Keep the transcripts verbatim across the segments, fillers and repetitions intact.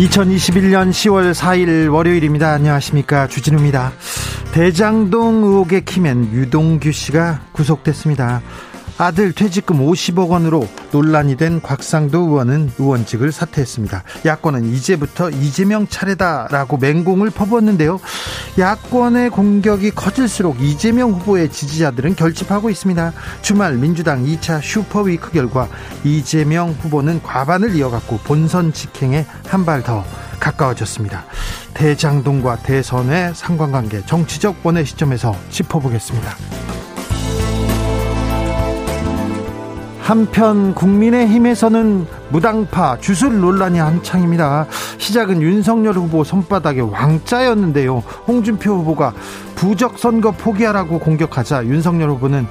이천이십일년 시월 사일 월요일입니다. 안녕하십니까, 주진우입니다. 대장동 의혹의 키맨 유동규 씨가 구속됐습니다. 아들 퇴직금 오십억 원으로 논란이 된 곽상도 의원은 의원직을 사퇴했습니다. 야권은 이제부터 이재명 차례다라고 맹공을 퍼부었는데요. 야권의 공격이 커질수록 이재명 후보의 지지자들은 결집하고 있습니다. 주말 민주당 이차 슈퍼위크 결과 이재명 후보는 과반을 이어갔고 본선 직행에 한 발 더 가까워졌습니다. 대장동과 대선의 상관관계, 정치적 원의 시점에서 짚어보겠습니다. 한편 국민의힘에서는 무당파 주술 논란이 한창입니다. 시작은 윤석열 후보 손바닥에 왕자였는데요. 홍준표 후보가 부적 선거 포기하라고 공격하자 윤석열 후보는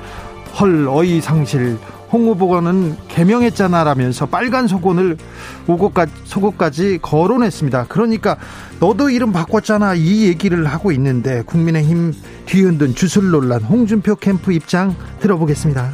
헐, 어이 상실, 홍 후보는 개명했잖아 라면서 빨간 속옷을 속옷까지, 속옷까지 거론했습니다. 그러니까 너도 이름 바꿨잖아, 이 얘기를 하고 있는데 국민의힘 뒤흔든 주술 논란, 홍준표 캠프 입장 들어보겠습니다.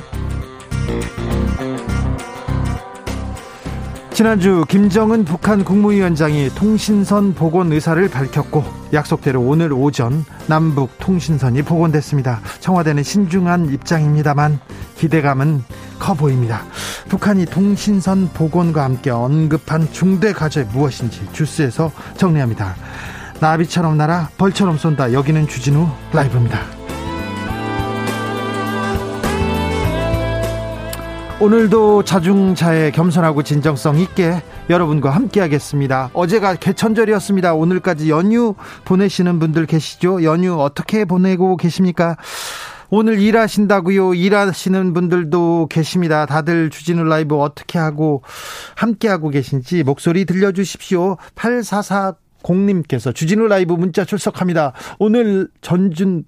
지난주 김정은 북한 국무위원장이 통신선 복원 의사를 밝혔고 약속대로 오늘 오전 남북 통신선이 복원됐습니다. 청와대는 신중한 입장입니다만 기대감은 커 보입니다. 북한이 통신선 복원과 함께 언급한 중대 과제 무엇인지 주스에서 정리합니다. 나비처럼 날아 벌처럼 쏜다. 여기는 주진우 라이브입니다. 오늘도 자중자애, 겸손하고 진정성 있게 여러분과 함께하겠습니다. 어제가 개천절이었습니다. 오늘까지 연휴 보내시는 분들 계시죠? 연휴 어떻게 보내고 계십니까? 오늘 일하신다고요? 일하시는 분들도 계십니다. 다들 주진우 라이브 어떻게 하고 함께하고 계신지 목소리 들려주십시오. 팔사사공님께서 주진우 라이브 문자 출석합니다. 오늘 전준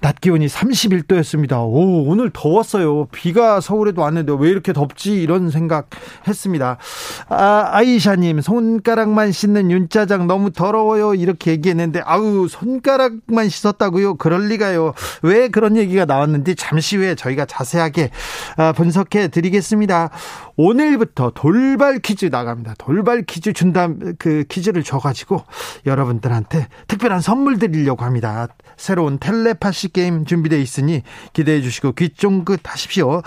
낮 기온이 삼십일도였습니다. 오, 오늘 더웠어요. 비가 서울에도 왔는데 왜 이렇게 덥지, 이런 생각 했습니다. 아, 아이샤님, 손가락만 씻는 윤짜장 너무 더러워요, 이렇게 얘기했는데 아우, 손가락만 씻었다고요? 그럴 리가요. 왜 그런 얘기가 나왔는지 잠시 후에 저희가 자세하게 분석해 드리겠습니다. 오늘부터 돌발 퀴즈 나갑니다. 돌발 퀴즈 준다, 그 퀴즈를 줘가지고 여러분들한테 특별한 선물 드리려고 합니다. 새로운 텔레파시 게임 준비되어 있으니 기대해 주시고 귀 쫑긋 하십시오.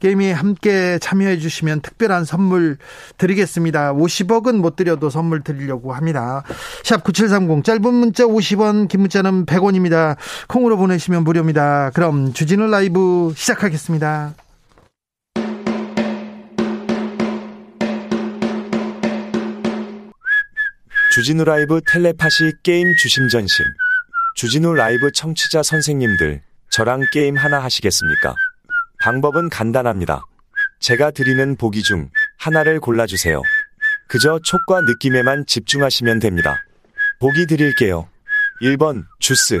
게임에 함께 참여해 주시면 특별한 선물 드리겠습니다. 오십억은 못 드려도 선물 드리려고 합니다. 샵 구칠삼공, 짧은 문자 오십원, 긴 문자는 백원입니다. 콩으로 보내시면 무료입니다. 그럼 주진우 라이브 시작하겠습니다. 주진우 라이브 텔레파시 게임 주심 전심. 주진우 라이브 청취자 선생님들, 저랑 게임 하나 하시겠습니까? 방법은 간단합니다. 제가 드리는 보기 중 하나를 골라주세요. 그저 촉과 느낌에만 집중하시면 됩니다. 보기 드릴게요. 일번 주스,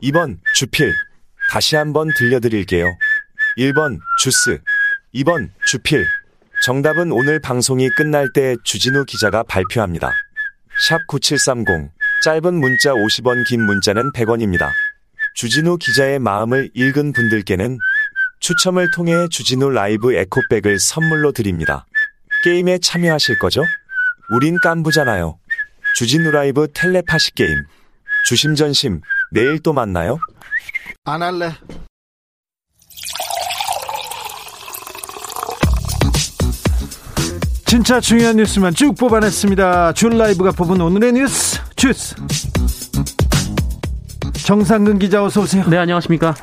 이번 주필. 다시 한번 들려드릴게요. 일번 주스, 이번 주필. 정답은 오늘 방송이 끝날 때 주진우 기자가 발표합니다. 샵 구칠삼공, 짧은 문자 오십원, 긴 문자는 백원입니다. 주진우 기자의 마음을 읽은 분들께는 추첨을 통해 주진우 라이브 에코백을 선물로 드립니다. 게임에 참여하실 거죠? 우린 깐부잖아요. 주진우 라이브 텔레파시 게임 주심전심, 내일 또 만나요. 안 할래. 진짜 중요한 뉴스만 쭉 뽑아냈습니다. 준 라이브가 뽑은 오늘의 뉴스 주스. 정상근 기자 어서 오세요. 네, 안녕하십니까.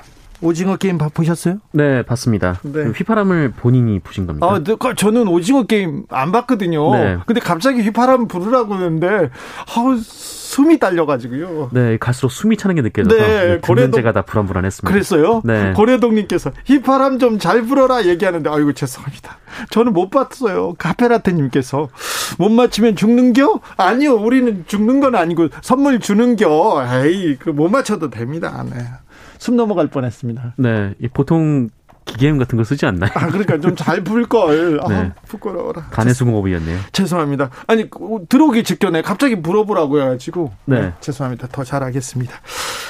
오징어 게임 보셨어요? 네, 봤습니다. 네. 휘파람을 본인이 부신 겁니까? 아, 그러니까 저는 오징어 게임 안 봤거든요. 네. 근데 갑자기 휘파람 부르라고 했는데 아우, 숨이 딸려가지고요. 네, 갈수록 숨이 차는 게 느껴져서 네, 공연제가 다 불안불안했습니다. 그랬어요? 네. 고려동님께서 휘파람 좀 잘 불어라 얘기하는데 아이고 죄송합니다. 저는 못 봤어요. 카페라테님께서 못 맞추면 죽는겨? 아니요, 우리는 죽는 건 아니고 선물 주는겨. 에이, 그 못 맞춰도 됩니다. 네. 숨 넘어갈 뻔했습니다. 네, 보통 기계음 같은 거 쓰지 않나요? 아, 그러니까 좀 잘 불 걸. 아, 네. 부끄러워라. 간의 수공업이었네요. 죄송합니다. 아니 들어오기 직전에 갑자기 물어보라고 해가지고. 네. 네, 죄송합니다. 더 잘하겠습니다.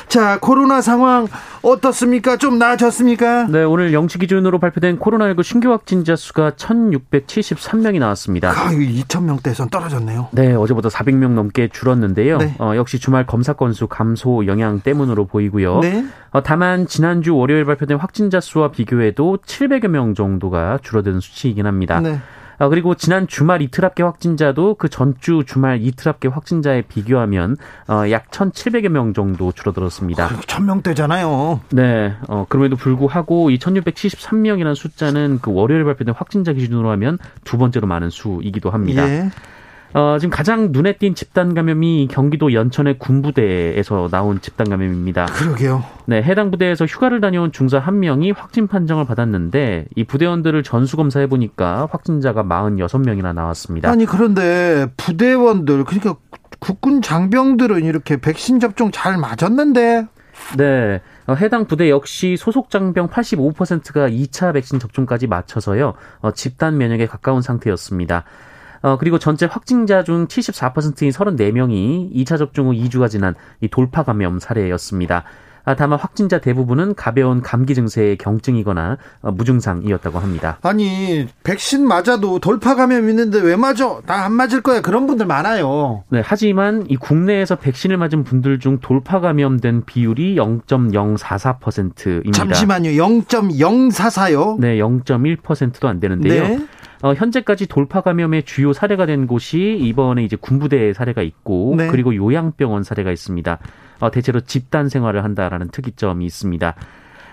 자, 코로나 상황 어떻습니까? 좀 나아졌습니까? 네, 오늘 영시 기준으로 발표된 코로나십구 신규 확진자 수가 천육백칠십삼 명이 나왔습니다. 아, 이천 명대에선 떨어졌네요. 네, 어제보다 사백 명 넘게 줄었는데요. 네. 어, 역시 주말 검사 건수 감소 영향 때문으로 보이고요. 네. 어, 다만 지난주 월요일 발표된 확진자 수와 비교해 도 칠백여 명 정도가 줄어드는 수치이긴 합니다. 네. 아, 그리고 지난 주말 이틀 합계 확진자도 그 전주 주말 이틀 합계 확진자에 비교하면 어, 약 천칠백여 명 정도 줄어들었습니다. 천 명대잖아요. 네. 어, 그럼에도 불구하고 이 천육백칠십삼 명이라는 숫자는 그 월요일 발표된 확진자 기준으로 하면 두 번째로 많은 수이기도 합니다. 예. 어, 지금 가장 눈에 띈 집단 감염이 경기도 연천의 군부대에서 나온 집단 감염입니다. 그러게요. 네, 해당 부대에서 휴가를 다녀온 중사 한 명이 확진 판정을 받았는데 이 부대원들을 전수 검사해 보니까 확진자가 사십육 명이나 나왔습니다. 아니, 그런데 부대원들, 그러니까 국군 장병들은 이렇게 백신 접종 잘 맞았는데. 네. 해당 부대 역시 소속 장병 팔십오 퍼센트가 이 차 백신 접종까지 마쳐서요. 어, 집단 면역에 가까운 상태였습니다. 어, 그리고 전체 확진자 중 칠십사 퍼센트인 삼십사 명이 이 차 접종 후 이 주가 지난 이 돌파 감염 사례였습니다. 아, 다만 확진자 대부분은 가벼운 감기 증세의 경증이거나 어, 무증상이었다고 합니다. 아니, 백신 맞아도 돌파 감염 있는데 왜 맞아? 나 안 맞을 거야. 그런 분들 많아요. 네, 하지만 이 국내에서 백신을 맞은 분들 중 돌파 감염된 비율이 영 점 영사사 퍼센트입니다. 잠시만요. 영 점 영사사요? 네, 영 점 일 퍼센트도 안 되는데요. 네. 어, 현재까지 돌파 감염의 주요 사례가 된 곳이 이번에 이제 군부대 사례가 있고, 네. 그리고 요양병원 사례가 있습니다. 어, 대체로 집단 생활을 한다라는 특이점이 있습니다.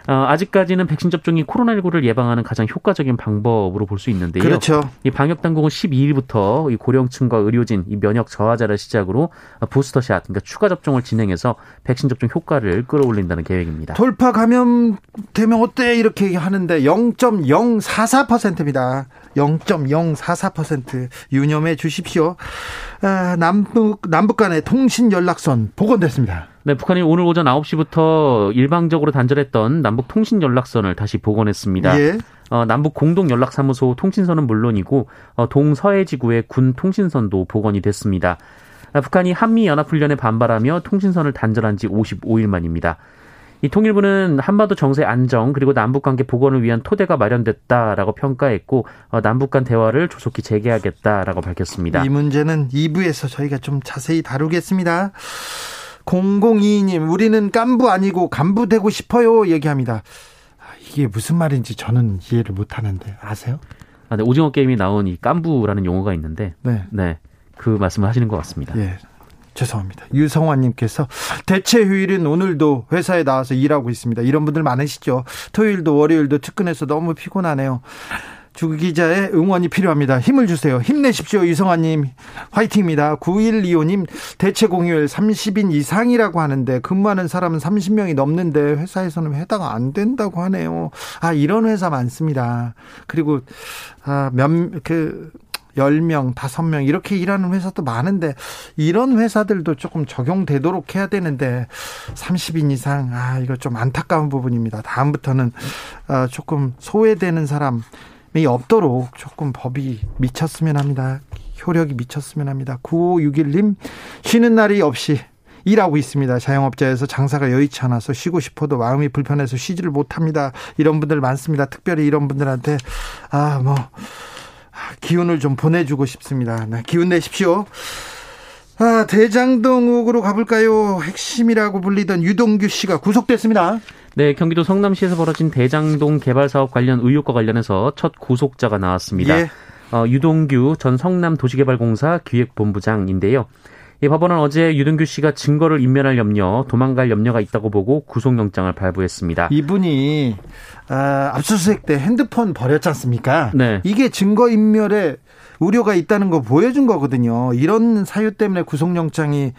어, 아직까지는 백신 접종이 코로나십구를 예방하는 가장 효과적인 방법으로 볼 수 있는데요. 그렇죠. 이 방역 당국은 십이 일부터 이 고령층과 의료진, 이 면역 저하자를 시작으로 부스터샷, 그러니까 추가 접종을 진행해서 백신 접종 효과를 끌어올린다는 계획입니다. 돌파 감염되면 어때? 이렇게 하는데 영 점 영사사 퍼센트입니다. 영 점 영사사 퍼센트 유념해 주십시오. 아, 남북 남북 간의 통신 연락선 복원됐습니다. 네, 북한이 오늘 오전 아홉 시부터 일방적으로 단절했던 남북 통신 연락선을 다시 복원했습니다. 예. 어, 남북 공동 연락사무소 통신선은 물론이고 어, 동서해 지구의 군 통신선도 복원이 됐습니다. 아, 북한이 한미 연합훈련에 반발하며 통신선을 단절한 지 오십오 일 만입니다. 이 통일부는 한반도 정세 안정 그리고 남북관계 복원을 위한 토대가 마련됐다라고 평가했고 어, 남북 간 대화를 조속히 재개하겠다라고 밝혔습니다. 이 문제는 이 부에서 저희가 좀 자세히 다루겠습니다. 공공이이 님, 우리는 깐부 아니고 간부 되고 싶어요 얘기합니다. 이게 무슨 말인지 저는 이해를 못하는데 아세요? 아, 네, 오징어 게임이 나온 이 깐부라는 용어가 있는데 네, 네, 그 말씀을 하시는 것 같습니다. 예. 죄송합니다. 유성환님께서 대체 휴일은 오늘도 회사에 나와서 일하고 있습니다. 이런 분들 많으시죠. 토요일도 월요일도 출근해서 너무 피곤하네요. 주 기자의 응원이 필요합니다. 힘을 주세요. 힘내십시오. 유성환님 화이팅입니다. 구일이오 님, 대체 공휴일 삼십 인 이상이라고 하는데 근무하는 사람은 삼십 명이 넘는데 회사에서는 해당 안 된다고 하네요. 아, 이런 회사 많습니다. 그리고 아, 몇 그 열 명, 다섯 명 이렇게 일하는 회사도 많은데 이런 회사들도 조금 적용되도록 해야 되는데 삼십 인 이상, 아, 이거 좀 안타까운 부분입니다. 다음부터는 조금 소외되는 사람이 없도록 조금 법이 미쳤으면 합니다. 효력이 미쳤으면 합니다. 구오육일 님, 쉬는 날이 없이 일하고 있습니다. 자영업자에서 장사가 여의치 않아서 쉬고 싶어도 마음이 불편해서 쉬지를 못합니다. 이런 분들 많습니다. 특별히 이런 분들한테 아, 뭐 기운을 좀 보내주고 싶습니다. 네, 기운 내십시오. 아, 대장동 의혹으로 가볼까요? 핵심이라고 불리던 유동규 씨가 구속됐습니다. 네, 경기도 성남시에서 벌어진 대장동 개발사업 관련 의혹과 관련해서 첫 구속자가 나왔습니다. 예. 어, 유동규 전 성남도시개발공사 기획본부장인데요. 이 법원은 어제 유동규 씨가 증거를 인멸할 염려, 도망갈 염려가 있다고 보고 구속영장을 발부했습니다. 이분이 어, 압수수색 때 핸드폰 버렸지 않습니까? 네. 이게 증거인멸에 우려가 있다는 거 보여준 거거든요. 이런 사유 때문에 구속영장이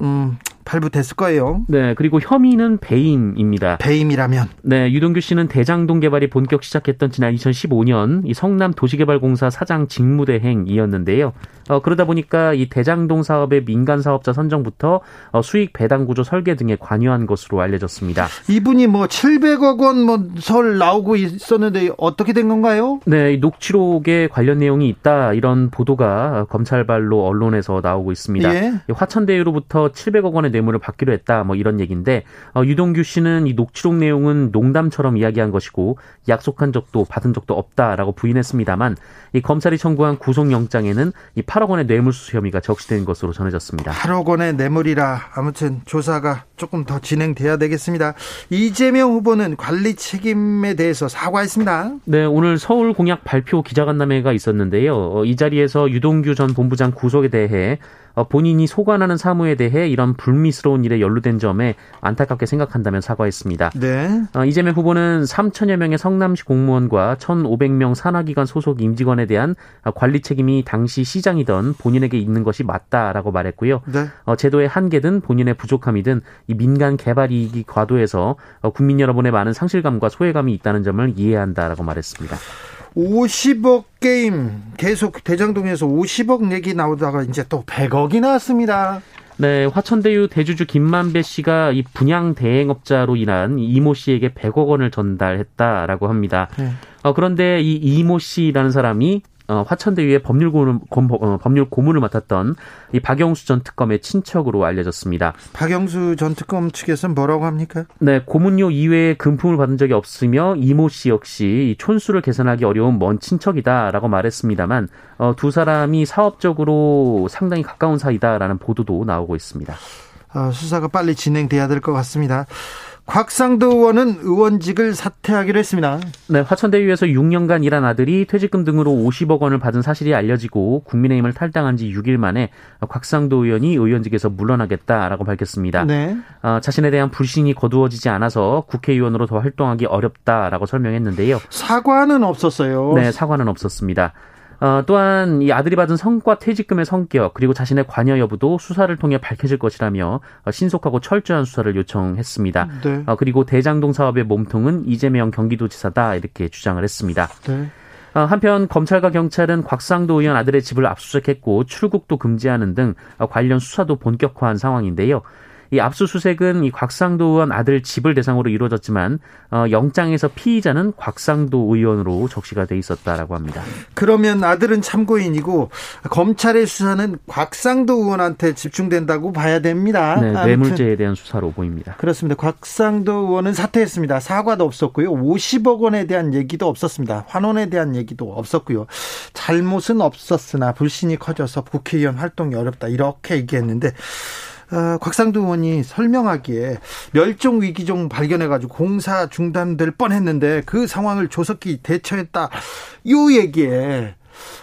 음, 발부됐을 거예요. 네, 그리고 혐의는 배임입니다. 배임이라면? 네, 유동규 씨는 대장동 개발이 본격 시작했던 지난 이천십오 년 이 성남 도시개발공사 사장 직무대행이었는데요. 어, 그러다 보니까 이 대장동 사업의 민간 사업자 선정부터 어, 수익 배당 구조 설계 등에 관여한 것으로 알려졌습니다. 이분이 뭐 칠백억 원 뭐 설 나오고 있었는데 어떻게 된 건가요? 네, 이 녹취록에 관련 내용이 있다 이런 보도가 검찰발로 언론에서 나오고 있습니다. 예? 화천대유로부터 칠백억 원의 뇌물을 받기로 했다 뭐 이런 얘기인데 어, 유동규 씨는 이 녹취록 내용은 농담처럼 이야기한 것이고 약속한 적도 받은 적도 없다라고 부인했습니다만 이 검찰이 청구한 구속영장에는 이 팔억 원의 뇌물수수 혐의가 적시된 것으로 전해졌습니다. 팔억 원의 뇌물이라 아무튼 조사가 조금 더 진행돼야 되겠습니다. 이재명 후보는 관리 책임에 대해서 사과했습니다. 네, 오늘 서울 공약 발표 기자간담회가 있었는데요. 어, 이 자리에서 유동규 전 본부장 구속에 대해 어, 본인이 소관하는 사무에 대해 이런 불미스러운 일에 연루된 점에 안타깝게 생각한다면 사과했습니다. 네. 어, 이재명 후보는 삼천여 명의 성남시 공무원과 천오백 명 산하기관 소속 임직원에 대한 관리 책임이 당시 시장이던 본인에게 있는 것이 맞다라고 말했고요. 네. 어, 제도의 한계든 본인의 부족함이든 이 민간 개발 이익이 과도해서 어, 국민 여러분의 많은 상실감과 소외감이 있다는 점을 이해한다라고 말했습니다. 오십억 게임 계속 대장동에서 오십억 얘기 나오다가 이제 또 백억이 나왔습니다. 네, 화천대유 대주주 김만배 씨가 이 분양 대행업자로 인한 이모 씨에게 백억 원을 전달했다라고 합니다. 네. 어, 그런데 이 이모 씨라는 사람이 어, 화천대유의 법률 고문, 검, 어, 법률 고문을 맡았던 이 박영수 전 특검의 친척으로 알려졌습니다. 박영수 전 특검 측에서는 뭐라고 합니까? 네, 고문료 이외에 금품을 받은 적이 없으며 이모 씨 역시 촌수를 계산하기 어려운 먼 친척이다라고 말했습니다만 어, 두 사람이 사업적으로 상당히 가까운 사이다라는 보도도 나오고 있습니다. 어, 수사가 빨리 진행돼야 될 것 같습니다. 곽상도 의원은 의원직을 사퇴하기로 했습니다. 네, 화천대유에서 육 년간 일한 아들이 퇴직금 등으로 오십억 원을 받은 사실이 알려지고 국민의힘을 탈당한 지 육 일 만에 곽상도 의원이 의원직에서 물러나겠다라고 밝혔습니다. 네. 어, 자신에 대한 불신이 거두어지지 않아서 국회의원으로 더 활동하기 어렵다라고 설명했는데요. 사과는 없었어요. 네, 사과는 없었습니다. 어, 또한 이 아들이 받은 성과 퇴직금의 성격 그리고 자신의 관여 여부도 수사를 통해 밝혀질 것이라며 어, 신속하고 철저한 수사를 요청했습니다. 네. 어, 그리고 대장동 사업의 몸통은 이재명 경기도지사다 이렇게 주장을 했습니다. 네. 어, 한편 검찰과 경찰은 곽상도 의원 아들의 집을 압수수색했고 출국도 금지하는 등 어, 관련 수사도 본격화한 상황인데요. 이 압수수색은 이 곽상도 의원 아들 집을 대상으로 이루어졌지만 어, 영장에서 피의자는 곽상도 의원으로 적시가 돼 있었다라고 합니다. 그러면 아들은 참고인이고 검찰의 수사는 곽상도 의원한테 집중된다고 봐야 됩니다. 네, 뇌물죄에 대한 수사로 보입니다. 그렇습니다. 곽상도 의원은 사퇴했습니다. 사과도 없었고요. 오십억 원에 대한 얘기도 없었습니다. 환원에 대한 얘기도 없었고요. 잘못은 없었으나 불신이 커져서 국회의원 활동이 어렵다 이렇게 얘기했는데 어, 곽상도 의원이 설명하기에 멸종 위기종 발견해가지고 공사 중단될 뻔했는데 그 상황을 조속히 대처했다. 이 얘기에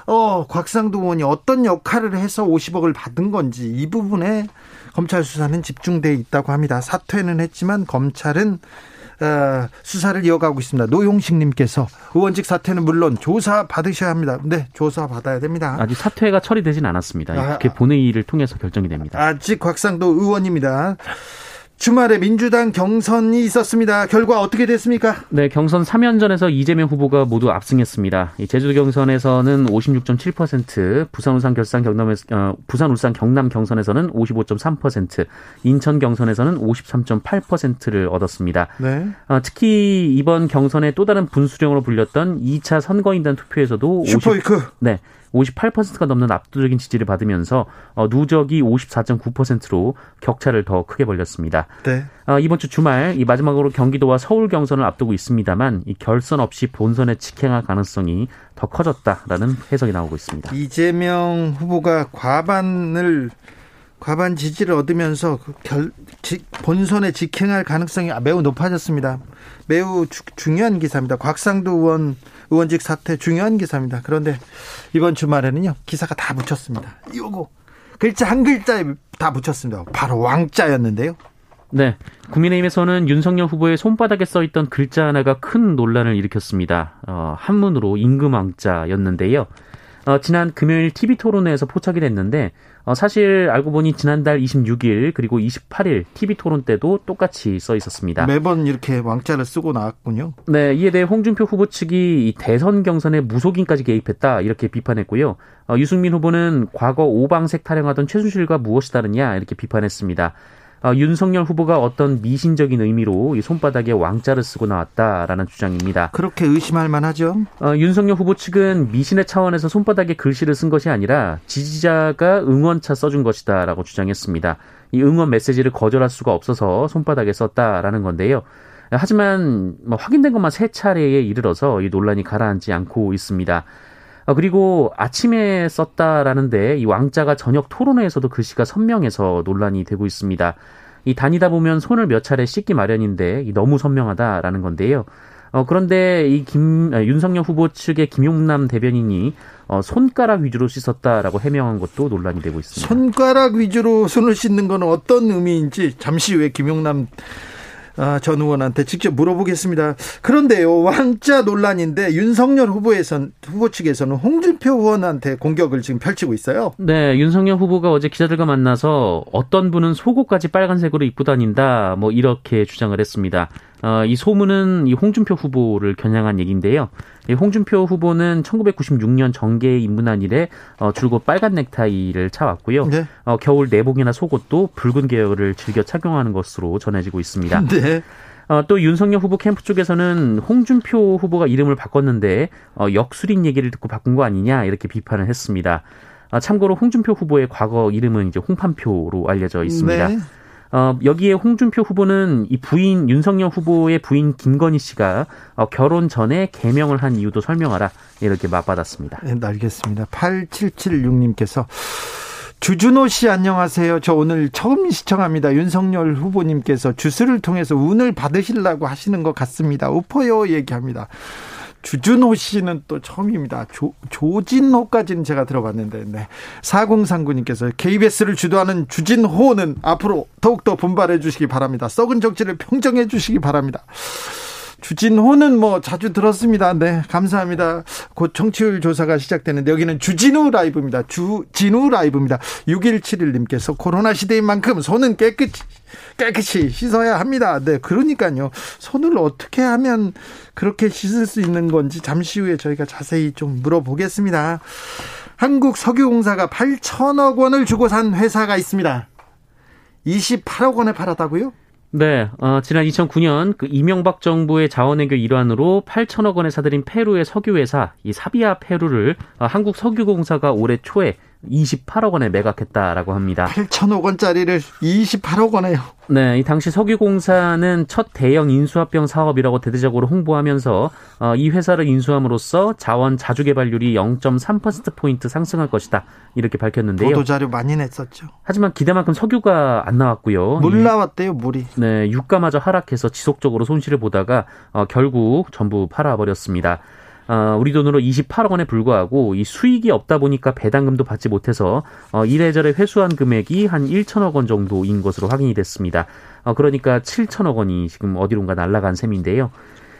어, 곽상도 의원이 어떤 역할을 해서 오십억을 받은 건지 이 부분에 검찰 수사는 집중돼 있다고 합니다. 사퇴는 했지만 검찰은 어, 수사를 이어가고 있습니다. 노용식님께서 의원직 사퇴는 물론 조사 받으셔야 합니다. 네, 조사 받아야 됩니다. 아직 사퇴가 처리되진 않았습니다. 국회 아, 본회의를 통해서 결정이 됩니다. 아직 곽상도 의원입니다. 주말에 민주당 경선이 있었습니다. 결과 어떻게 됐습니까? 네, 경선 삼 연전에서 이재명 후보가 모두 압승했습니다. 제주도 경선에서는 오십육 점 칠 퍼센트, 부산 울산 결산 경남 어, 부산 울산 경남 경선에서는 오십오 점 삼 퍼센트, 인천 경선에서는 오십삼 점 팔 퍼센트를 얻었습니다. 네. 어, 특히 이번 경선의 또 다른 분수령으로 불렸던 이 차 선거인단 투표에서도 슈퍼위크. 오십, 네. 오십팔 퍼센트가 넘는 압도적인 지지를 받으면서 누적이 오십사 점 구 퍼센트로 격차를 더 크게 벌렸습니다. 네. 이번 주 주말 이 마지막으로 경기도와 서울 경선을 앞두고 있습니다만 이 결선 없이 본선에 직행할 가능성이 더 커졌다라는 해석이 나오고 있습니다. 이재명 후보가 과반을 과반 지지를 얻으면서 결, 지, 본선에 직행할 가능성이 매우 높아졌습니다. 매우 주, 중요한 기사입니다. 곽상도 의원 의원직 사퇴 중요한 기사입니다. 그런데 이번 주말에는요 기사가 다 묻혔습니다. 이거 글자 한 글자에 다 붙였습니다. 바로 왕자였는데요. 네, 국민의힘에서는 윤석열 후보의 손바닥에 써있던 글자 하나가 큰 논란을 일으켰습니다. 어, 한문으로 임금왕자였는데요. 어, 지난 금요일 티비토론회에서 포착이 됐는데 어, 사실 알고 보니 지난달 이십육일 그리고 이십팔일 티비토론 때도 똑같이 써 있었습니다. 매번 이렇게 왕자를 쓰고 나왔군요. 네, 이에 대해 홍준표 후보 측이 대선 경선에 무속인까지 개입했다 이렇게 비판했고요. 어, 유승민 후보는 과거 오방색 타령하던 최순실과 무엇이 다르냐 이렇게 비판했습니다. 어, 윤석열 후보가 어떤 미신적인 의미로 이 손바닥에 왕자를 쓰고 나왔다라는 주장입니다. 그렇게 의심할 만하죠. 어, 윤석열 후보 측은 미신의 차원에서 손바닥에 글씨를 쓴 것이 아니라 지지자가 응원차 써준 것이다라고 주장했습니다. 이 응원 메시지를 거절할 수가 없어서 손바닥에 썼다라는 건데요. 하지만 뭐 확인된 것만 세 차례에 이르러서 이 논란이 가라앉지 않고 있습니다. 그리고 아침에 썼다라는데 이 왕자가 저녁 토론회에서도 글씨가 선명해서 논란이 되고 있습니다. 이 다니다 보면 손을 몇 차례 씻기 마련인데 너무 선명하다라는 건데요. 어, 그런데 이 김, 윤석열 후보 측의 김용남 대변인이 어, 손가락 위주로 씻었다라고 해명한 것도 논란이 되고 있습니다. 손가락 위주로 손을 씻는 건 어떤 의미인지 잠시 후에 김용남 아, 전 의원한테 직접 물어보겠습니다. 그런데요, 왕자 논란인데 윤석열 후보에선, 후보 측에서는 홍준표 의원한테 공격을 지금 펼치고 있어요. 네, 윤석열 후보가 어제 기자들과 만나서 어떤 분은 속옷까지 빨간색으로 입고 다닌다 뭐 이렇게 주장을 했습니다. 어, 이 소문은 이 홍준표 후보를 겨냥한 얘기인데요. 이 홍준표 후보는 천구백구십육년 정계에 입문한 이래 어, 줄곧 빨간 넥타이를 차왔고요. 네. 어, 겨울 내복이나 속옷도 붉은 계열을 즐겨 착용하는 것으로 전해지고 있습니다. 네. 어, 또 윤석열 후보 캠프 쪽에서는 홍준표 후보가 이름을 바꿨는데 어, 역술인 얘기를 듣고 바꾼 거 아니냐 이렇게 비판을 했습니다. 어, 참고로 홍준표 후보의 과거 이름은 이제 홍판표로 알려져 있습니다. 네. 어, 여기에 홍준표 후보는 이 부인, 윤석열 후보의 부인 김건희 씨가 어, 결혼 전에 개명을 한 이유도 설명하라 이렇게 맞받았습니다. 네, 알겠습니다. 팔칠칠육님께서 주준호 씨 안녕하세요. 저 오늘 처음 시청합니다. 윤석열 후보님께서 주스를 통해서 운을 받으시려고 하시는 것 같습니다. 우퍼요 얘기합니다. 주준호 씨는 또 처음입니다. 조, 조진호까지는 제가 들어봤는데. 네. 사공삼구님께서 케이비에스를 주도하는 주진호는 앞으로 더욱더 분발해 주시기 바랍니다. 썩은 정치를 평정해 주시기 바랍니다. 주진호는 뭐 자주 들었습니다. 네, 감사합니다. 곧 청취율 조사가 시작되는데 여기는 주진우 라이브입니다. 주진우 라이브입니다. 육일칠일님께서 코로나 시대인 만큼 손은 깨끗이 깨끗이 씻어야 합니다. 네, 그러니까요. 손을 어떻게 하면 그렇게 씻을 수 있는 건지 잠시 후에 저희가 자세히 좀 물어보겠습니다. 한국 석유공사가 팔천억 원을 주고 산 회사가 있습니다. 이십팔억 원에 팔았다고요? 네, 어, 지난 이천구년 그 이명박 정부의 자원외교 일환으로 팔천억 원에 사들인 페루의 석유회사 이 사비아 페루를 어, 한국 석유공사가 올해 초에 이십팔억 원에 매각했다라고 합니다. 팔천억 원짜리를 이십팔억 원에요. 네, 이 당시 석유공사는 첫 대형 인수합병 사업이라고 대대적으로 홍보하면서 어, 이 회사를 인수함으로써 자원 자주개발률이 영점 삼 퍼센트 포인트 상승할 것이다 이렇게 밝혔는데요. 보도자료 많이 냈었죠. 하지만 기대만큼 석유가 안 나왔고요. 물 나왔대요, 물이. 네, 유가마저 하락해서 지속적으로 손실을 보다가 어, 결국 전부 팔아버렸습니다. 어, 우리 돈으로 이십팔억 원에 불과하고 이 수익이 없다 보니까 배당금도 받지 못해서 어, 이래저래 회수한 금액이 한 천억 원 정도인 것으로 확인이 됐습니다. 어, 그러니까 칠천억 원이 지금 어디론가 날아간 셈인데요.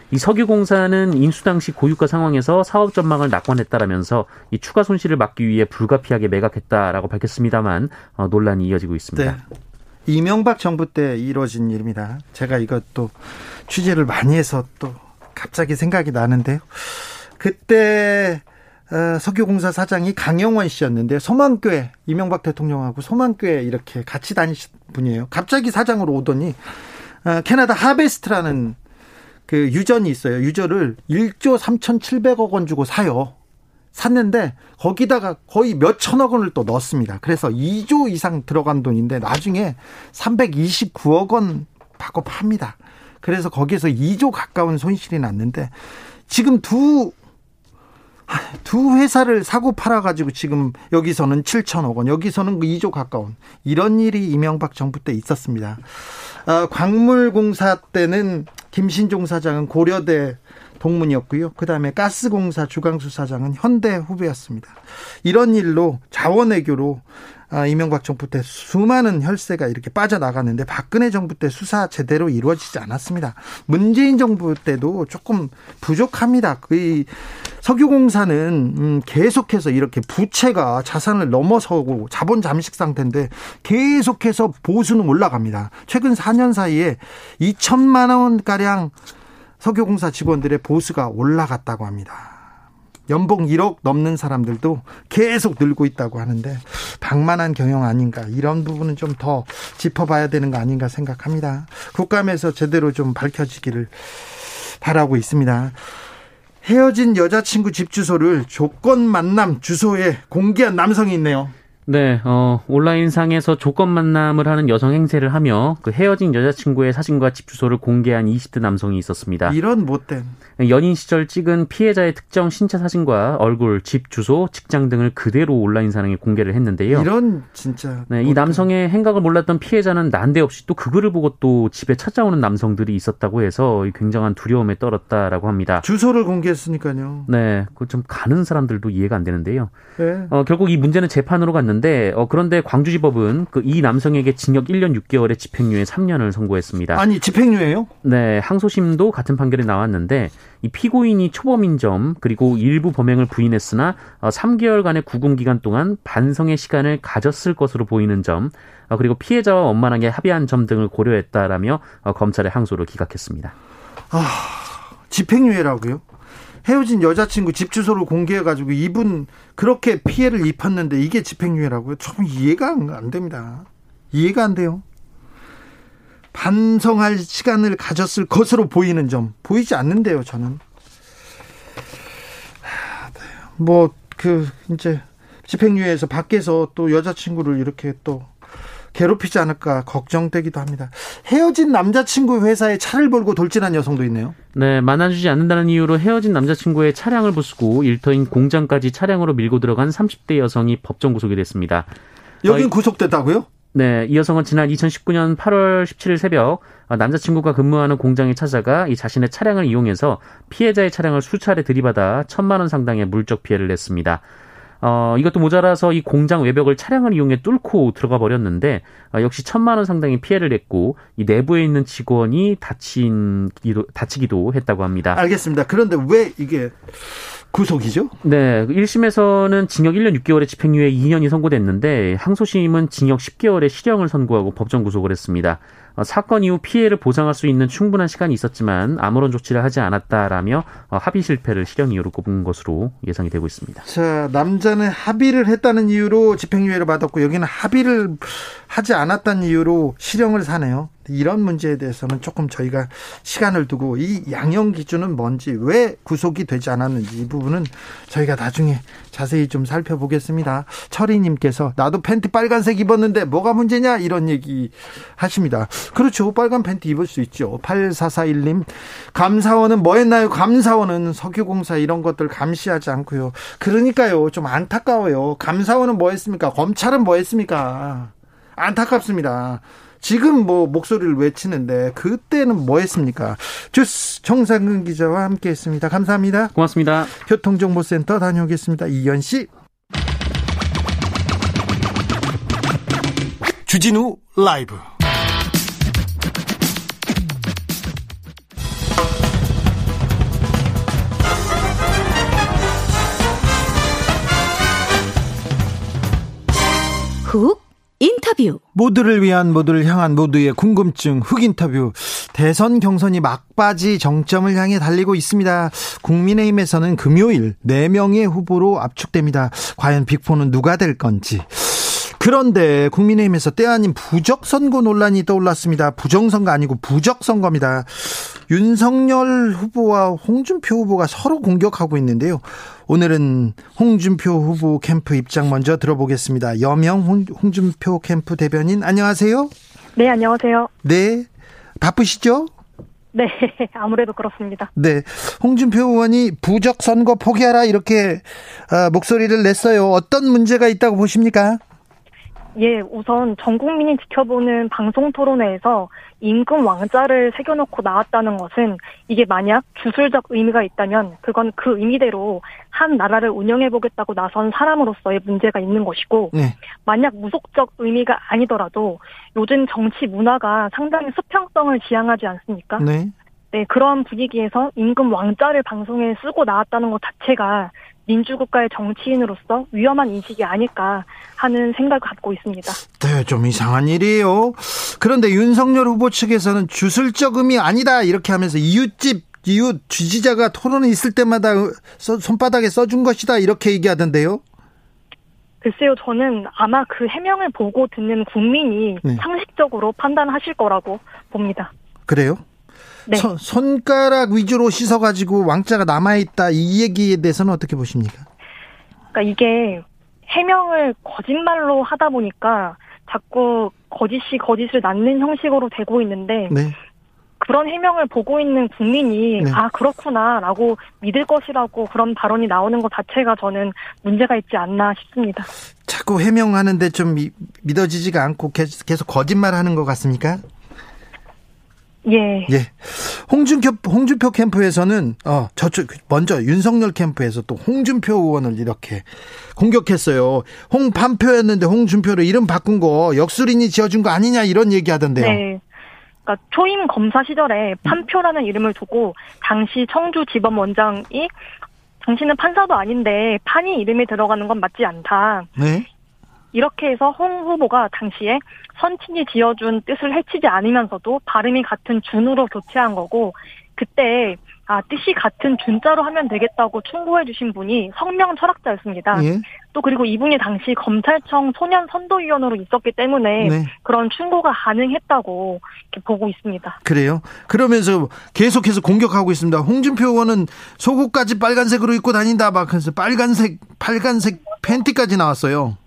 이 석유공사는 인수 당시 고유가 상황에서 사업 전망을 낙관했다라면서 이 추가 손실을 막기 위해 불가피하게 매각했다라고 밝혔습니다만 어, 논란이 이어지고 있습니다. 네. 이명박 정부 때 이루어진 일입니다. 제가 이것도 취재를 많이 해서 또 갑자기 생각이 나는데요. 그때 석유공사 사장이 강영원 씨였는데 소망교회, 이명박 대통령하고 소망교회 이렇게 같이 다니신 분이에요. 갑자기 사장으로 오더니 캐나다 하베스트라는 그 유전이 있어요. 유저를 일조 삼천칠백억 원 주고 사요. 샀는데 거기다가 거의 몇천억 원을 또 넣었습니다. 그래서 이조 이상 들어간 돈인데 나중에 삼백이십구억 원 받고 팝니다. 그래서 거기에서 이조 가까운 손실이 났는데 지금 두 두 회사를 사고 팔아가지고 지금 여기서는 칠천억 원, 여기서는 이조 가까운 이런 일이 이명박 정부 때 있었습니다. 아, 광물공사 때는 김신종 사장은 고려대 동문이었고요. 그다음에 가스공사 주강수 사장은 현대 후배였습니다. 이런 일로 자원외교로 이명박 정부 때 수많은 혈세가 이렇게 빠져나갔는데 박근혜 정부 때 수사 제대로 이루어지지 않았습니다. 문재인 정부 때도 조금 부족합니다. 그 석유공사는 계속해서 이렇게 부채가 자산을 넘어서고 자본 잠식 상태인데 계속해서 보수는 올라갑니다. 최근 사 년 사이에 이천만 원가량 석유공사 직원들의 보수가 올라갔다고 합니다. 연봉 일억 넘는 사람들도 계속 늘고 있다고 하는데 방만한 경영 아닌가, 이런 부분은 좀 더 짚어봐야 되는 거 아닌가 생각합니다. 국감에서 제대로 좀 밝혀지기를 바라고 있습니다. 헤어진 여자친구 집 주소를 조건 만남 주소에 공개한 남성이 있네요. 네, 어, 온라인상에서 조건 만남을 하는 여성 행세를 하며 그 헤어진 여자친구의 사진과 집 주소를 공개한 이십 대 남성이 있었습니다. 이런 못된. 연인 시절 찍은 피해자의 특정 신체 사진과 얼굴, 집 주소, 직장 등을 그대로 온라인상에 공개를 했는데요. 이런 진짜. 네, 이 남성의 행각을 몰랐던 피해자는 난데없이 또 그 글을 보고 또 집에 찾아오는 남성들이 있었다고 해서 굉장한 두려움에 떨었다라고 합니다. 주소를 공개했으니까요. 네, 그 좀 가는 사람들도 이해가 안 되는데요. 네. 어, 결국 이 문제는 재판으로 갔는데. 어, 그런데 광주지법은 그 이 남성에게 징역 일 년 육 개월에 집행유예 삼 년을 선고했습니다. 아니, 집행유예요? 네, 항소심도 같은 판결이 나왔는데 이 피고인이 초범인 점, 그리고 일부 범행을 부인했으나 어, 삼 개월간의 구금 기간 동안 반성의 시간을 가졌을 것으로 보이는 점, 어, 그리고 피해자와 원만하게 합의한 점 등을 고려했다라며 어, 검찰의 항소를 기각했습니다. 아, 집행유예라고요? 헤어진 여자친구 집 주소를 공개해가지고 이분 그렇게 피해를 입혔는데 이게 집행유예라고요? 참 이해가 안 됩니다. 이해가 안 돼요. 반성할 시간을 가졌을 것으로 보이는 점, 보이지 않는데요, 저는. 뭐, 그, 이제 집행유예에서 밖에서 또 여자친구를 이렇게 또 괴롭히지 않을까 걱정되기도 합니다. 헤어진 남자친구 회사에 차를 몰고 돌진한 여성도 있네요. 네, 만나주지 않는다는 이유로 헤어진 남자친구의 차량을 부수고 일터인 공장까지 차량으로 밀고 들어간 삼십 대 여성이 법정 구속이 됐습니다. 여긴 어, 구속됐다고요? 네, 이 여성은 지난 이천십구 년 팔월 십칠일 새벽 남자친구가 근무하는 공장에 찾아가 이 자신의 차량을 이용해서 피해자의 차량을 수차례 들이받아 천만 원 상당의 물적 피해를 냈습니다. 어, 이것도 모자라서 이 공장 외벽을 차량을 이용해 뚫고 들어가 버렸는데, 어, 역시 천만 원 상당의 피해를 냈고, 이 내부에 있는 직원이 다친, 기도, 다치기도 했다고 합니다. 알겠습니다. 그런데 왜 이게 구속이죠? 네. 일 심에서는 징역 일 년 육 개월에 집행유예 이 년이 선고됐는데, 항소심은 징역 십 개월의 실형을 선고하고 법정 구속을 했습니다. 어, 사건 이후 피해를 보상할 수 있는 충분한 시간이 있었지만 아무런 조치를 하지 않았다라며 어, 합의 실패를 실형 이유로 꼽은 것으로 예상이 되고 있습니다. 자, 남자는 합의를 했다는 이유로 집행유예를 받았고 여기는 합의를 하지 않았다는 이유로 실형을 사네요. 이런 문제에 대해서는 조금 저희가 시간을 두고 이 양형 기준은 뭔지, 왜 구속이 되지 않았는지 이 부분은 저희가 나중에 자세히 좀 살펴보겠습니다. 철희님께서 나도 팬티 빨간색 입었는데 뭐가 문제냐 이런 얘기 하십니다. 그렇죠, 빨간 팬티 입을 수 있죠. 팔사사일님 감사원은 뭐 했나요? 감사원은 석유공사 이런 것들 감시하지 않고요. 그러니까요, 좀 안타까워요. 감사원은 뭐 했습니까? 검찰은 뭐 했습니까? 안타깝습니다. 지금 뭐 목소리를 외치는데 그때는 뭐 했습니까? 주스 정상근 기자와 함께했습니다. 감사합니다. 고맙습니다. 교통정보센터 다녀오겠습니다. 이현 씨. 주진우 라이브. 훅 인터뷰. 모두를 위한, 모두를 향한, 모두의 궁금증 흑 인터뷰. 대선 경선이 막바지 정점을 향해 달리고 있습니다. 국민의힘에서는 금요일 네 명의 후보로 압축됩니다. 과연 빅포는 누가 될 건지. 그런데 국민의힘에서 때 아닌 부적선거 논란이 떠올랐습니다. 부정선거 아니고 부적선거입니다. 윤석열 후보와 홍준표 후보가 서로 공격하고 있는데요. 오늘은 홍준표 후보 캠프 입장 먼저 들어보겠습니다. 여명 홍준표 캠프 대변인, 안녕하세요. 네, 안녕하세요. 네, 바쁘시죠? 네, 아무래도 그렇습니다. 네, 홍준표 의원이 부적선거 포기하라 이렇게 목소리를 냈어요. 어떤 문제가 있다고 보십니까? 예, 우선 전 국민이 지켜보는 방송 토론회에서 임금 왕자를 새겨놓고 나왔다는 것은 이게 만약 주술적 의미가 있다면 그건 그 의미대로 한 나라를 운영해보겠다고 나선 사람으로서의 문제가 있는 것이고, 네. 만약 무속적 의미가 아니더라도 요즘 정치 문화가 상당히 수평성을 지향하지 않습니까? 네. 네, 그런 분위기에서 임금 왕자를 방송에 쓰고 나왔다는 것 자체가 민주국가의 정치인으로서 위험한 인식이 아닐까 하는 생각을 갖고 있습니다. 네, 좀 이상한 일이에요. 그런데 윤석열 후보 측에서는 주술적 의미 아니다 이렇게 하면서 이웃집, 이웃 지지자가 토론이 있을 때마다 손바닥에 써준 것이다 이렇게 얘기하던데요. 글쎄요, 저는 아마 그 해명을 보고 듣는 국민이 네. 상식적으로 판단하실 거라고 봅니다. 그래요? 네. 서, 손가락 위주로 씻어가지고 왕자가 남아있다 이 얘기에 대해서는 어떻게 보십니까? 그러니까 이게 해명을 거짓말로 하다 보니까 자꾸 거짓이 거짓을 낳는 형식으로 되고 있는데 네. 그런 해명을 보고 있는 국민이 네. 아 그렇구나 라고 믿을 것이라고 그런 발언이 나오는 것 자체가 저는 문제가 있지 않나 싶습니다. 자꾸 해명하는데 좀 믿어지지가 않고 계속 거짓말하는 것 같습니까? 예. 예. 홍준표, 홍준표 캠프에서는, 어, 저쪽, 먼저 윤석열 캠프에서 또 홍준표 의원을 이렇게 공격했어요. 홍반표였는데 홍준표로 이름 바꾼 거 역술인이 지어준 거 아니냐 이런 얘기 하던데요. 네. 그러니까 초임 검사 시절에 판표라는 이름을 두고 당시 청주지법원장이 당신은 판사도 아닌데 판이 이름에 들어가는 건 맞지 않다. 네. 이렇게 해서 홍 후보가 당시에 선친이 지어준 뜻을 해치지 않으면서도 발음이 같은 준으로 교체한 거고, 그때 아 뜻이 같은 준자로 하면 되겠다고 충고해 주신 분이 성명 철학자였습니다. 예. 또 그리고 이분이 당시 검찰청 소년 선도위원으로 있었기 때문에 네. 그런 충고가 가능했다고 이렇게 보고 있습니다. 그래요? 그러면서 계속해서 공격하고 있습니다. 홍준표 의원은 속옷까지 빨간색으로 입고 다닌다 막 그래서 빨간색 빨간색 팬티까지 나왔어요.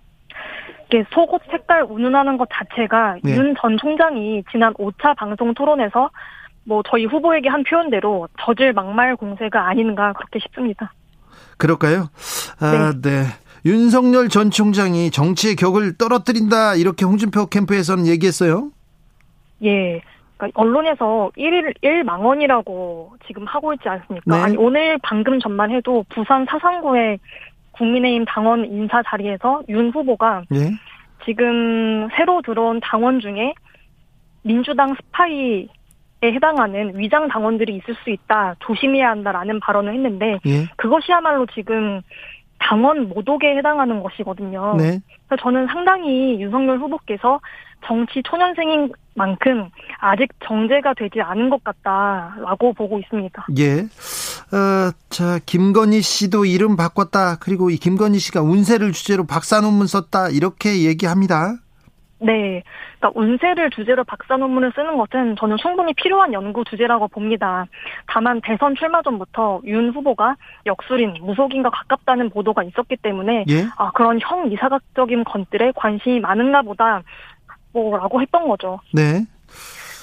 속옷 색깔 운운하는 것 자체가 네. 윤 전 총장이 지난 오 차 방송 토론에서 뭐 저희 후보에게 한 표현대로 저질 막말 공세가 아닌가 그렇게 싶습니다. 그럴까요? 아, 네. 네. 윤석열 전 총장이 정치의 격을 떨어뜨린다 이렇게 홍준표 캠프에서는 얘기했어요? 예. 그러니까 언론에서 일 일 일망언이라고 지금 하고 있지 않습니까? 네. 아니, 오늘 방금 전만 해도 부산 사상구에 국민의힘 당원 인사 자리에서 윤 후보가 예? 지금 새로 들어온 당원 중에 민주당 스파이에 해당하는 위장 당원들이 있을 수 있다, 조심해야 한다라는 발언을 했는데 예? 그것이야말로 지금 당원 모독에 해당하는 것이거든요. 네? 그래서 저는 상당히 윤석열 후보께서 정치 초년생인 만큼 아직 정제가 되지 않은 것 같다라고 보고 있습니다. 예. 어, 자, 김건희 씨도 이름 바꿨다. 그리고 이 김건희 씨가 운세를 주제로 박사 논문 썼다. 이렇게 얘기합니다. 네. 그러니까 운세를 주제로 박사 논문을 쓰는 것은 저는 충분히 필요한 연구 주제라고 봅니다. 다만 대선 출마 전부터 윤 후보가 역술인, 무속인과 가깝다는 보도가 있었기 때문에 예? 아, 그런 형 이사각적인 건들에 관심이 많은가 보다. 뭐라고 했던 거죠. 네.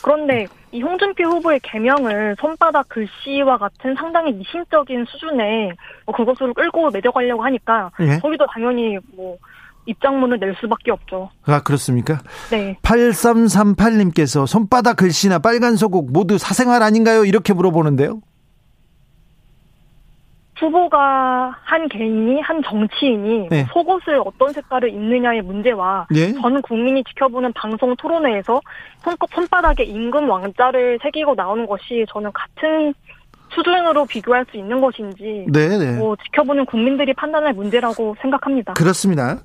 그런데 이 홍준표 후보의 개명을 손바닥 글씨와 같은 상당히 미심적인 수준의 뭐 그것을 끌고 내려가려고 하니까 네. 저희도 당연히 뭐 입장문을 낼 수밖에 없죠. 아 그렇습니까? 네. 팔삼삼팔 님께서 손바닥 글씨나 빨간 속옷 모두 사생활 아닌가요? 이렇게 물어보는데요. 후보가 한 개인이 한 정치인이 네. 속옷을 어떤 색깔을 입느냐의 문제와 네. 전 국민이 지켜보는 방송 토론회에서 손꼽 손바닥에 임금 왕자를 새기고 나오는 것이 저는 같은 수준으로 비교할 수 있는 것인지 네네. 뭐 지켜보는 국민들이 판단할 문제라고 생각합니다. 그렇습니다.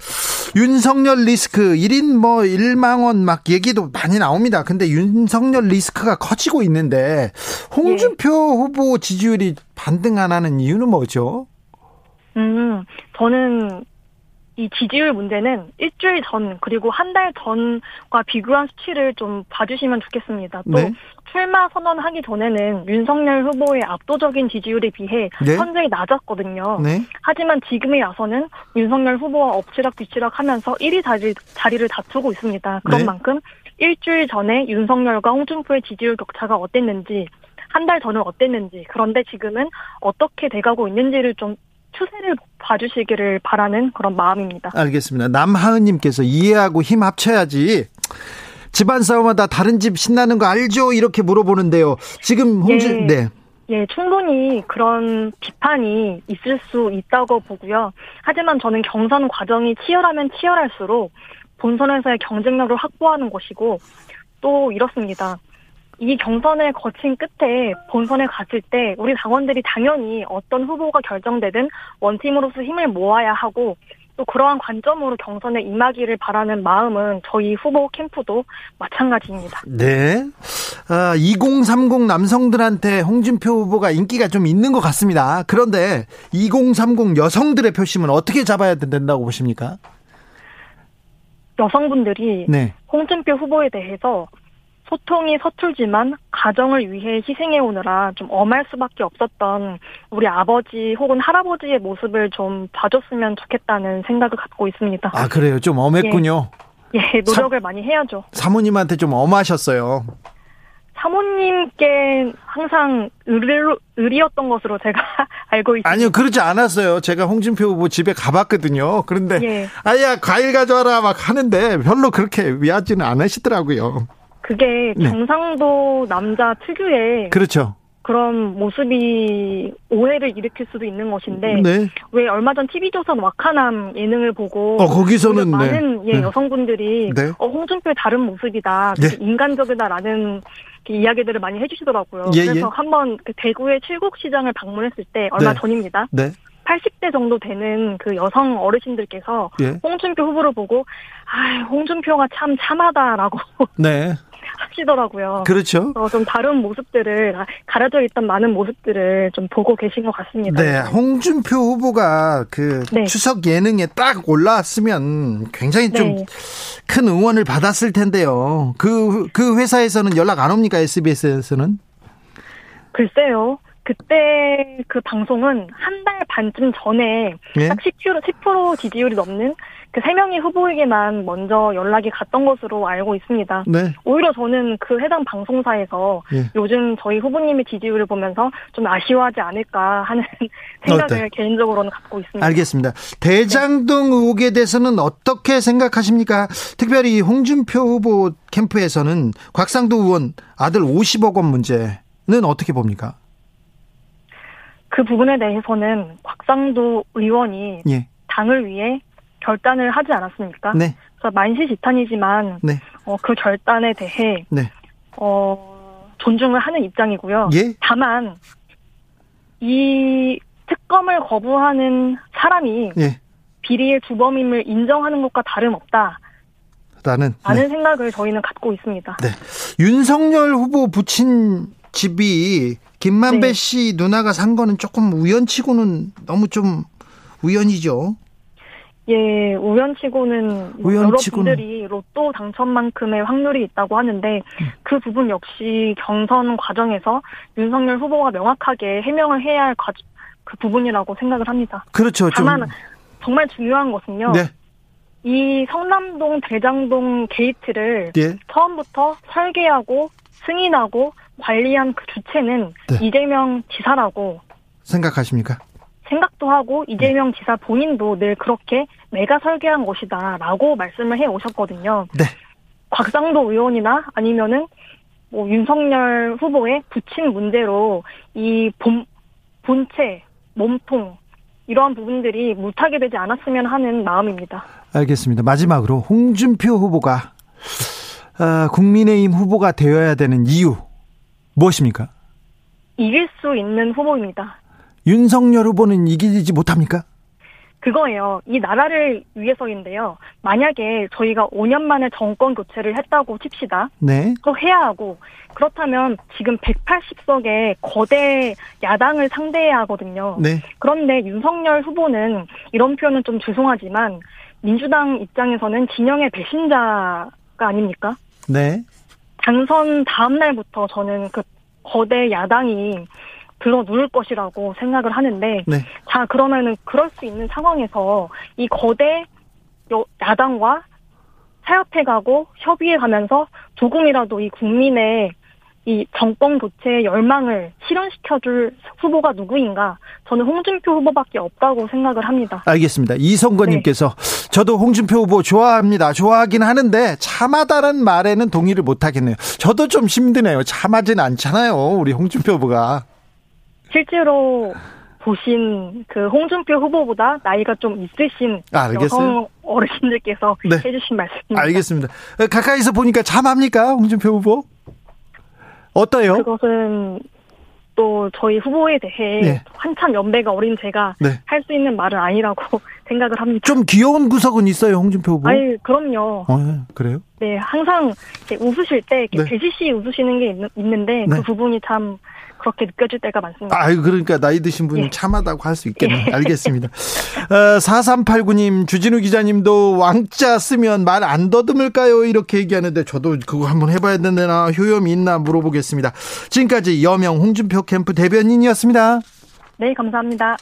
윤석열 리스크 일 인 뭐 일망원 막 얘기도 많이 나옵니다. 근데 윤석열 리스크가 커지고 있는데 홍준표 예. 후보 지지율이 반등 안 하는 이유는 뭐죠? 음, 저는 이 지지율 문제는 일주일 전 그리고 한 달 전과 비교한 수치를 좀 봐주시면 좋겠습니다. 또 네. 출마 선언하기 전에는 윤석열 후보의 압도적인 지지율에 비해 네? 현저히 낮았거든요. 네? 하지만 지금에 와서는 윤석열 후보와 엎치락뒤치락 하면서 일 위 자리, 자리를 다투고 있습니다. 그런 네? 만큼 일주일 전에 윤석열과 홍준표의 지지율 격차가 어땠는지, 한 달 전은 어땠는지, 그런데 지금은 어떻게 돼가고 있는지를 좀 추세를 봐주시기를 바라는 그런 마음입니다. 알겠습니다. 남하은님께서 이해하고 힘 합쳐야지. 집안 싸움마다 다른 집 신나는 거 알죠? 이렇게 물어보는데요. 지금 홍준, 예, 네. 예, 충분히 그런 비판이 있을 수 있다고 보고요. 하지만 저는 경선 과정이 치열하면 치열할수록 본선에서의 경쟁력을 확보하는 것이고 또 이렇습니다. 이 경선을 거친 끝에 본선에 갔을 때 우리 당원들이 당연히 어떤 후보가 결정되든 원팀으로서 힘을 모아야 하고 또 그러한 관점으로 경선에 임하기를 바라는 마음은 저희 후보 캠프도 마찬가지입니다. 네. 아, 이공삼공 남성들한테 홍준표 후보가 인기가 좀 있는 것 같습니다. 그런데 이공삼공 여성들의 표심은 어떻게 잡아야 된다고 보십니까? 여성분들이 네. 홍준표 후보에 대해서 소통이 서툴지만 가정을 위해 희생해오느라 좀 엄할 수밖에 없었던 우리 아버지 혹은 할아버지의 모습을 좀 봐줬으면 좋겠다는 생각을 갖고 있습니다. 아, 그래요? 좀 엄했군요. 예, 예 노력을 사, 많이 해야죠. 사모님한테 좀 엄하셨어요. 사모님께 항상 의리로, 의리였던 것으로 제가 알고 있습니다. 아니요, 그러지 않았어요. 제가 홍준표 후보 집에 가봤거든요. 그런데 예. 아야 과일 가져와라 막 하는데 별로 그렇게 위하지는 않으시더라고요. 그게 경상도 네. 남자 특유의 그렇죠. 그런 모습이 오해를 일으킬 수도 있는 것인데 네. 왜 얼마 전 티비조선 와카남 예능을 보고 어, 거기서는 많은 네. 예, 여성분들이 네. 어, 홍준표의 다른 모습이다. 네. 인간적이다라는 이야기들을 많이 해주시더라고요. 예, 그래서 예. 한번 그 대구의 칠곡시장을 방문했을 때 얼마 네. 전입니다. 네. 팔십 대 정도 되는 그 여성 어르신들께서 예. 홍준표 후보를 보고 아, 홍준표가 참 참하다라고 네. 하시더라고요. 그렇죠. 어, 좀 다른 모습들을 가려져 있던 많은 모습들을 좀 보고 계신 것 같습니다. 네, 홍준표 후보가 그 네. 추석 예능에 딱 올라왔으면 굉장히 좀 큰 네. 응원을 받았을 텐데요. 그, 그 회사에서는 연락 안 옵니까? 에스비에스에서는? 글쎄요. 그때 그 방송은 한 달 반쯤 전에 예? 딱 십 퍼센트 지지율이 넘는 그 세 명의 후보에게만 먼저 연락이 갔던 것으로 알고 있습니다. 네. 오히려 저는 그 해당 방송사에서 예. 요즘 저희 후보님의 지지율을 보면서 좀 아쉬워하지 않을까 하는 생각을 어때? 개인적으로는 갖고 있습니다. 알겠습니다. 대장동 네. 의혹에 대해서는 어떻게 생각하십니까? 특별히 홍준표 후보 캠프에서는 곽상도 의원 아들 오십억 원 문제는 어떻게 봅니까? 그 부분에 대해서는 곽상도 의원이 예. 당을 위해 결단을 하지 않았습니까? 네. 그래서 만시지탄이지만 네. 어, 그 결단에 대해 네. 어, 존중을 하는 입장이고요. 예? 다만 이 특검을 거부하는 사람이 예. 비리의 주범임을 인정하는 것과 다름없다. 라는 네. 생각을 저희는 갖고 있습니다. 네. 윤석열 후보 부친 집이 김만배 네. 씨 누나가 산 거는 조금 우연치고는 너무 좀 우연이죠. 예, 우연치고는 우연치고는. 여러분들이 로또 당첨만큼의 확률이 있다고 하는데 그 부분 역시 경선 과정에서 윤석열 후보가 명확하게 해명을 해야 할 그 부분이라고 생각을 합니다. 그렇죠. 다만 좀. 정말 중요한 것은요. 네. 이 성남동 대장동 게이트를 예. 처음부터 설계하고 승인하고 관리한 그 주체는 네. 이재명 지사라고 생각하십니까? 생각도 하고 이재명 네. 지사 본인도 늘 그렇게 내가 설계한 것이다라고 말씀을 해오셨거든요. 네. 곽상도 의원이나 아니면은 뭐 윤석열 후보의 부친 문제로 이 본, 본체, 몸통 이러한 부분들이 물타게 되지 않았으면 하는 마음입니다. 알겠습니다. 마지막으로 홍준표 후보가 어, 국민의힘 후보가 되어야 되는 이유 무엇입니까? 이길 수 있는 후보입니다. 윤석열 후보는 이기지 못합니까? 그거예요. 이 나라를 위해서인데요. 만약에 저희가 오 년 만에 정권 교체를 했다고 칩시다. 네. 그거 해야 하고 그렇다면 지금 백팔십 석의 거대 야당을 상대해야 하거든요. 네. 그런데 윤석열 후보는 이런 표현은 좀 죄송하지만 민주당 입장에서는 진영의 배신자가 아닙니까? 네. 당선 다음 날부터 저는 그 거대 야당이 들어 누울 것이라고 생각을 하는데 네. 자 그러면은 그럴 수 있는 상황에서 이 거대 야당과 타협해가고 협의해가면서 조금이라도 이 국민의 이 정권 교체의 열망을 실현시켜줄 후보가 누구인가? 저는 홍준표 후보밖에 없다고 생각을 합니다. 알겠습니다. 이성권님께서 네. 저도 홍준표 후보 좋아합니다. 좋아하긴 하는데 참하다는 말에는 동의를 못하겠네요. 저도 좀 힘드네요. 참하진 않잖아요. 우리 홍준표 후보가. 실제로 보신 그 홍준표 후보보다 나이가 좀 있으신 아, 여성 어르신들께서 네. 해주신 말씀입니다. 알겠습니다. 가까이서 보니까 참합니까? 홍준표 후보? 어때요? 그것은 또 저희 후보에 대해 네. 한참 연배가 어린 제가 네. 할 수 있는 말은 아니라고 생각을 합니다. 좀 귀여운 구석은 있어요, 홍준표 후보? 아니, 그럼요. 아, 그래요? 네, 항상 이렇게 웃으실 때 이렇게 네. 돼지씨 웃으시는 게 있는, 있는데 네. 그 부분이 참 그렇게 느껴질 때가 많습니다. 아, 그러니까 나이 드신 분은 예. 참하다고 할 수 있겠네요. 예. 알겠습니다. 어, 사삼팔구 님, 주진우 기자님도 왕자 쓰면 말 안 더듬을까요? 이렇게 얘기하는데 저도 그거 한번 해봐야 되나 효염이 있나 물어보겠습니다. 지금까지 여명 홍준표 캠프 대변인이었습니다. 네, 감사합니다.